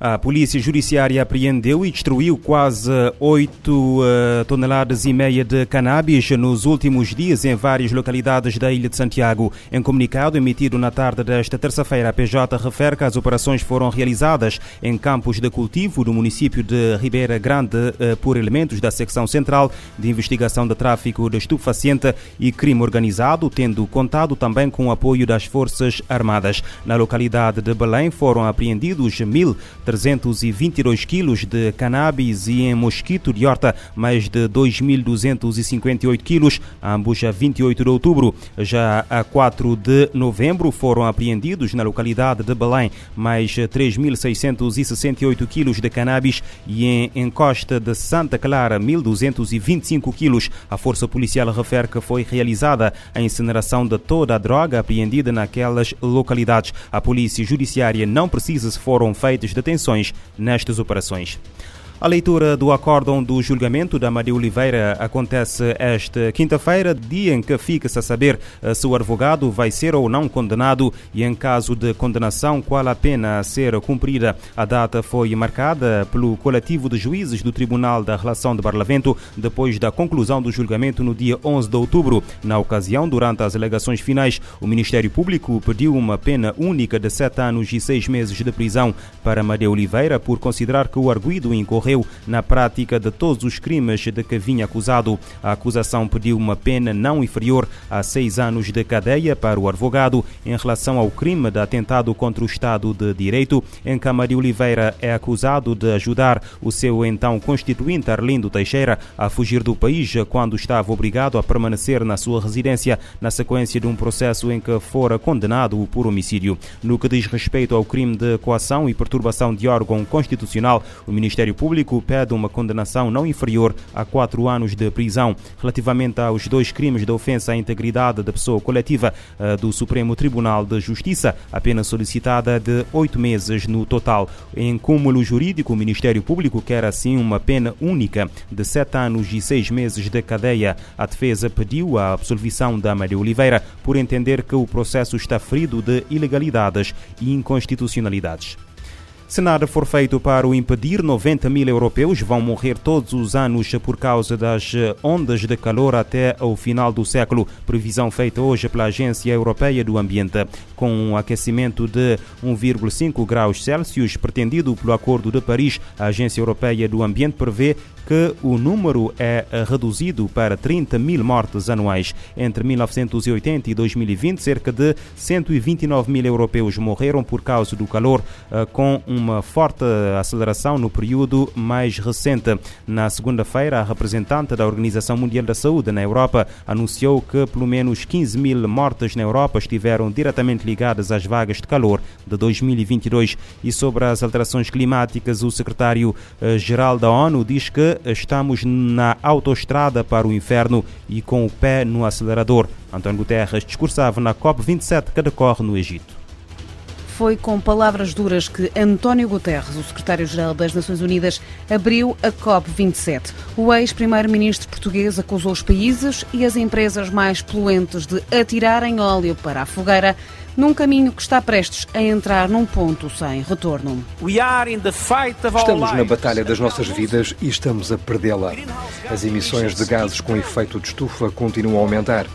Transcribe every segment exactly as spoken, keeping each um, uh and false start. A Polícia Judiciária apreendeu e destruiu quase oito toneladas e meia de cannabis nos últimos dias em várias localidades da Ilha de Santiago. Em comunicado emitido na tarde desta terça-feira, a P J refere que as operações foram realizadas em campos de cultivo do município de Ribeira Grande por elementos da Secção Central de Investigação de Tráfico de Estupefaciente e Crime Organizado, tendo contado também com o apoio das Forças Armadas. Na localidade de Belém foram apreendidos mil trezentos e vinte e dois quilos de cannabis e em Mosquito de Horta mais de dois mil duzentos e cinquenta e oito quilos, ambos a vinte e oito de outubro. Já a quatro de novembro foram apreendidos na localidade de Belém mais três mil seiscentos e sessenta e oito quilos de cannabis e em Costa de Santa Clara mil duzentos e vinte e cinco quilos. A Força Policial refere que foi realizada a incineração de toda a droga apreendida naquelas localidades. A Polícia Judiciária não precisa se foram feitas detenções nestas operações. A leitura do acórdão do julgamento da Amadeu Oliveira acontece esta quinta-feira, dia em que fica-se a saber se o advogado vai ser ou não condenado e, em caso de condenação, qual a pena a ser cumprida. A data foi marcada pelo coletivo de juízes do Tribunal da Relação de Barlavento depois da conclusão do julgamento no dia onze de outubro. Na ocasião, durante as alegações finais, o Ministério Público pediu uma pena única de sete anos e seis meses de prisão para Amadeu Oliveira por considerar que o arguido incorreu na prática de todos os crimes de que vinha acusado. A acusação pediu uma pena não inferior a seis anos de cadeia para o advogado em relação ao crime de atentado contra o Estado de Direito, em que Amadeu Oliveira é acusado de ajudar o seu então constituinte Arlindo Teixeira a fugir do país quando estava obrigado a permanecer na sua residência na sequência de um processo em que fora condenado por homicídio. No que diz respeito ao crime de coação e perturbação de órgão constitucional, o Ministério Público pede uma condenação não inferior a quatro anos de prisão. Relativamente aos dois crimes de ofensa à integridade da pessoa coletiva do Supremo Tribunal de Justiça, a pena solicitada de oito meses no total. Em cúmulo jurídico, o Ministério Público quer assim uma pena única de sete anos e seis meses de cadeia. A defesa pediu a absolvição da Amadeu Oliveira por entender que o processo está ferido de ilegalidades e inconstitucionalidades. Se nada for feito para o impedir, noventa mil europeus vão morrer todos os anos por causa das ondas de calor até ao final do século, previsão feita hoje pela Agência Europeia do Ambiente. Com um aquecimento de um vírgula cinco graus Celsius pretendido pelo Acordo de Paris, a Agência Europeia do Ambiente prevê que o número é reduzido para trinta mil mortes anuais. Entre mil novecentos e oitenta e dois mil e vinte, cerca de cento e vinte e nove mil europeus morreram por causa do calor, com uma forte aceleração no período mais recente. Na segunda-feira, a representante da Organização Mundial da Saúde na Europa anunciou que pelo menos quinze mil mortes na Europa estiveram diretamente ligadas às vagas de calor de dois mil e vinte e dois. E sobre as alterações climáticas, o secretário-geral da ONU diz que estamos na autoestrada para o inferno e com o pé no acelerador. António Guterres discursava na COP vinte e sete que decorre no Egito. Foi com palavras duras que António Guterres, o secretário-geral das Nações Unidas, abriu a COP vinte e sete. O ex-primeiro-ministro português acusou os países e as empresas mais poluentes de atirarem óleo para a fogueira num caminho que está prestes a entrar num ponto sem retorno. Estamos na batalha das nossas vidas e estamos a perdê-la. As emissões de gases com efeito de estufa continuam a aumentar.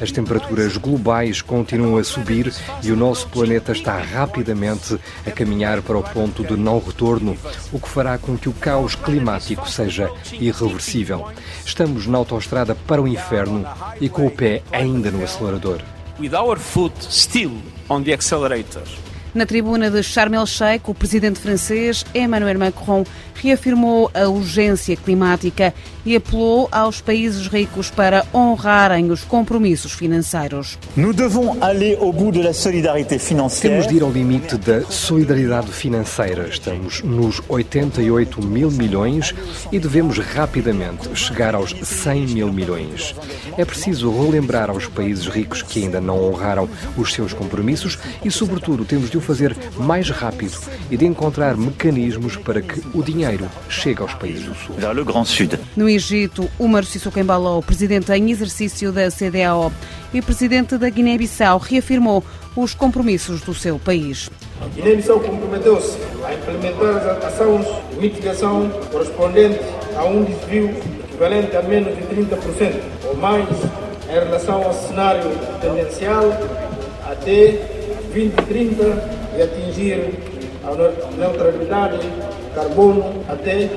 As temperaturas globais continuam a subir e o nosso planeta está rapidamente a caminhar para o ponto de não retorno, o que fará com que o caos climático seja irreversível. Estamos na autoestrada para o inferno e com o pé ainda no acelerador. With our foot still on the accelerator. Na tribuna de Sharm el-Sheikh, o presidente francês Emmanuel Macron reafirmou a urgência climática e apelou aos países ricos para honrarem os compromissos financeiros. Temos de ir ao limite da solidariedade financeira. Estamos nos oitenta e oito mil milhões e devemos rapidamente chegar aos cem mil milhões. É preciso relembrar aos países ricos que ainda não honraram os seus compromissos e, sobretudo, temos de o fazer mais rápido e de encontrar mecanismos para que o dinheiro chegue aos países do Sul. No Egito, Umaro Sissoco embalou, presidente em exercício da CEDEAO, e presidente da Guiné-Bissau reafirmou os compromissos do seu país. A Guiné-Bissau comprometeu-se a implementar as ações de mitigação correspondente a um desvio equivalente a menos de trinta por cento ou mais em relação ao cenário tendencial até vinte trinta e atingir a neutralidade de carbono até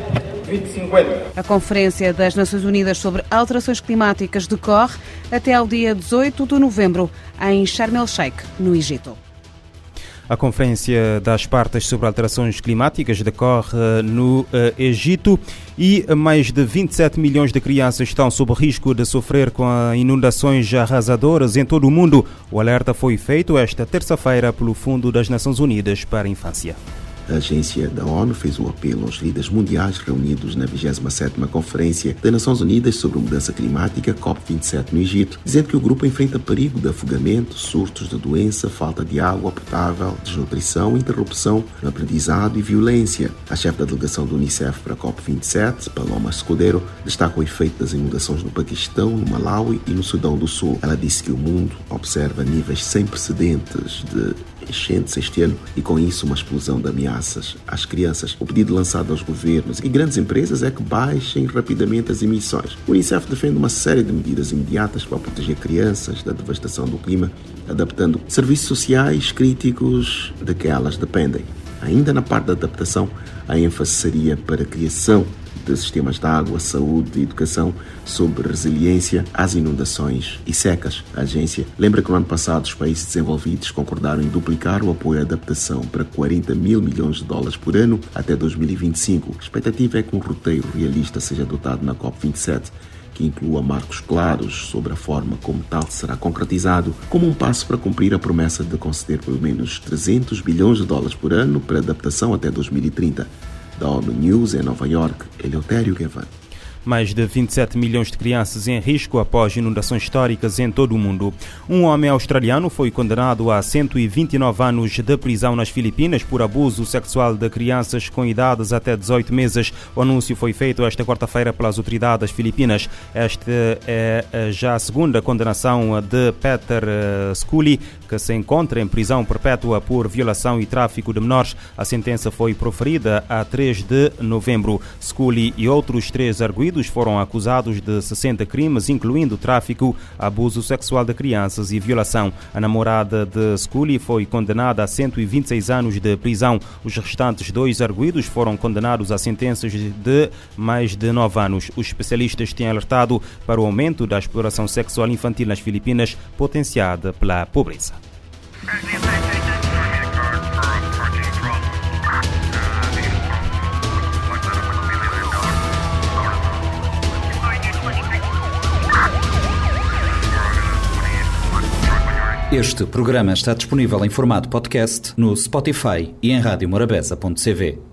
vinte cinquenta. A Conferência das Nações Unidas sobre Alterações Climáticas decorre até ao dia dezoito de novembro em Sharm el-Sheikh, no Egito. A Conferência das Partes sobre Alterações Climáticas decorre no uh, Egito e mais de vinte e sete milhões de crianças estão sob risco de sofrer com inundações arrasadoras em todo o mundo. O alerta foi feito esta terça-feira pelo Fundo das Nações Unidas para a Infância. A agência da ONU fez um apelo aos líderes mundiais reunidos na vigésima sétima Conferência das Nações Unidas sobre a Mudança Climática, C O P vinte e sete, no Egito, dizendo que o grupo enfrenta perigo de afogamento, surtos de doença, falta de água potável, desnutrição, interrupção no aprendizado e violência. A chefe da delegação do Unicef para a C O P vinte e sete, Paloma Scudero, destaca o efeito das inundações no Paquistão, no Malawi e no Sudão do Sul. Ela disse que o mundo observa níveis sem precedentes de enchentes este ano e, com isso, uma explosão de ameaças às crianças. O pedido lançado aos governos e grandes empresas é que baixem rapidamente as emissões. O Unicef defende uma série de medidas imediatas para proteger crianças da devastação do clima, adaptando serviços sociais críticos de que elas dependem. Ainda na parte da adaptação, a ênfase seria para a criação de sistemas de água, saúde e educação sobre resiliência às inundações e secas. A agência lembra que no ano passado os países desenvolvidos concordaram em duplicar o apoio à adaptação para quarenta mil milhões de dólares por ano até dois mil e vinte e cinco. A expectativa é que um roteiro realista seja adotado na C O P vinte e sete, que inclua marcos claros sobre a forma como tal será concretizado, como um passo para cumprir a promessa de conceder pelo menos trezentos bilhões de dólares por ano para adaptação até dois mil e trinta. Da ONU News em Nova York, Eleutério Guevara. Mais de vinte e sete milhões de crianças em risco após inundações históricas em todo o mundo. Um homem australiano foi condenado a cento e vinte e nove anos de prisão nas Filipinas por abuso sexual de crianças com idades até dezoito meses. O anúncio foi feito esta quarta-feira pelas autoridades filipinas. Esta é já a segunda condenação de Peter Scully, que se encontra em prisão perpétua por violação e tráfico de menores. A sentença foi proferida a três de novembro. Scully e outros três arguidos foram acusados de sessenta crimes, incluindo tráfico, abuso sexual de crianças e violação. A namorada de Scully foi condenada a cento e vinte e seis anos de prisão. Os restantes dois arguidos foram condenados a sentenças de mais de nove anos. Os especialistas têm alertado para o aumento da exploração sexual infantil nas Filipinas, potenciada pela pobreza. Este programa está disponível em formato podcast no Spotify e em radio morabeza ponto c v.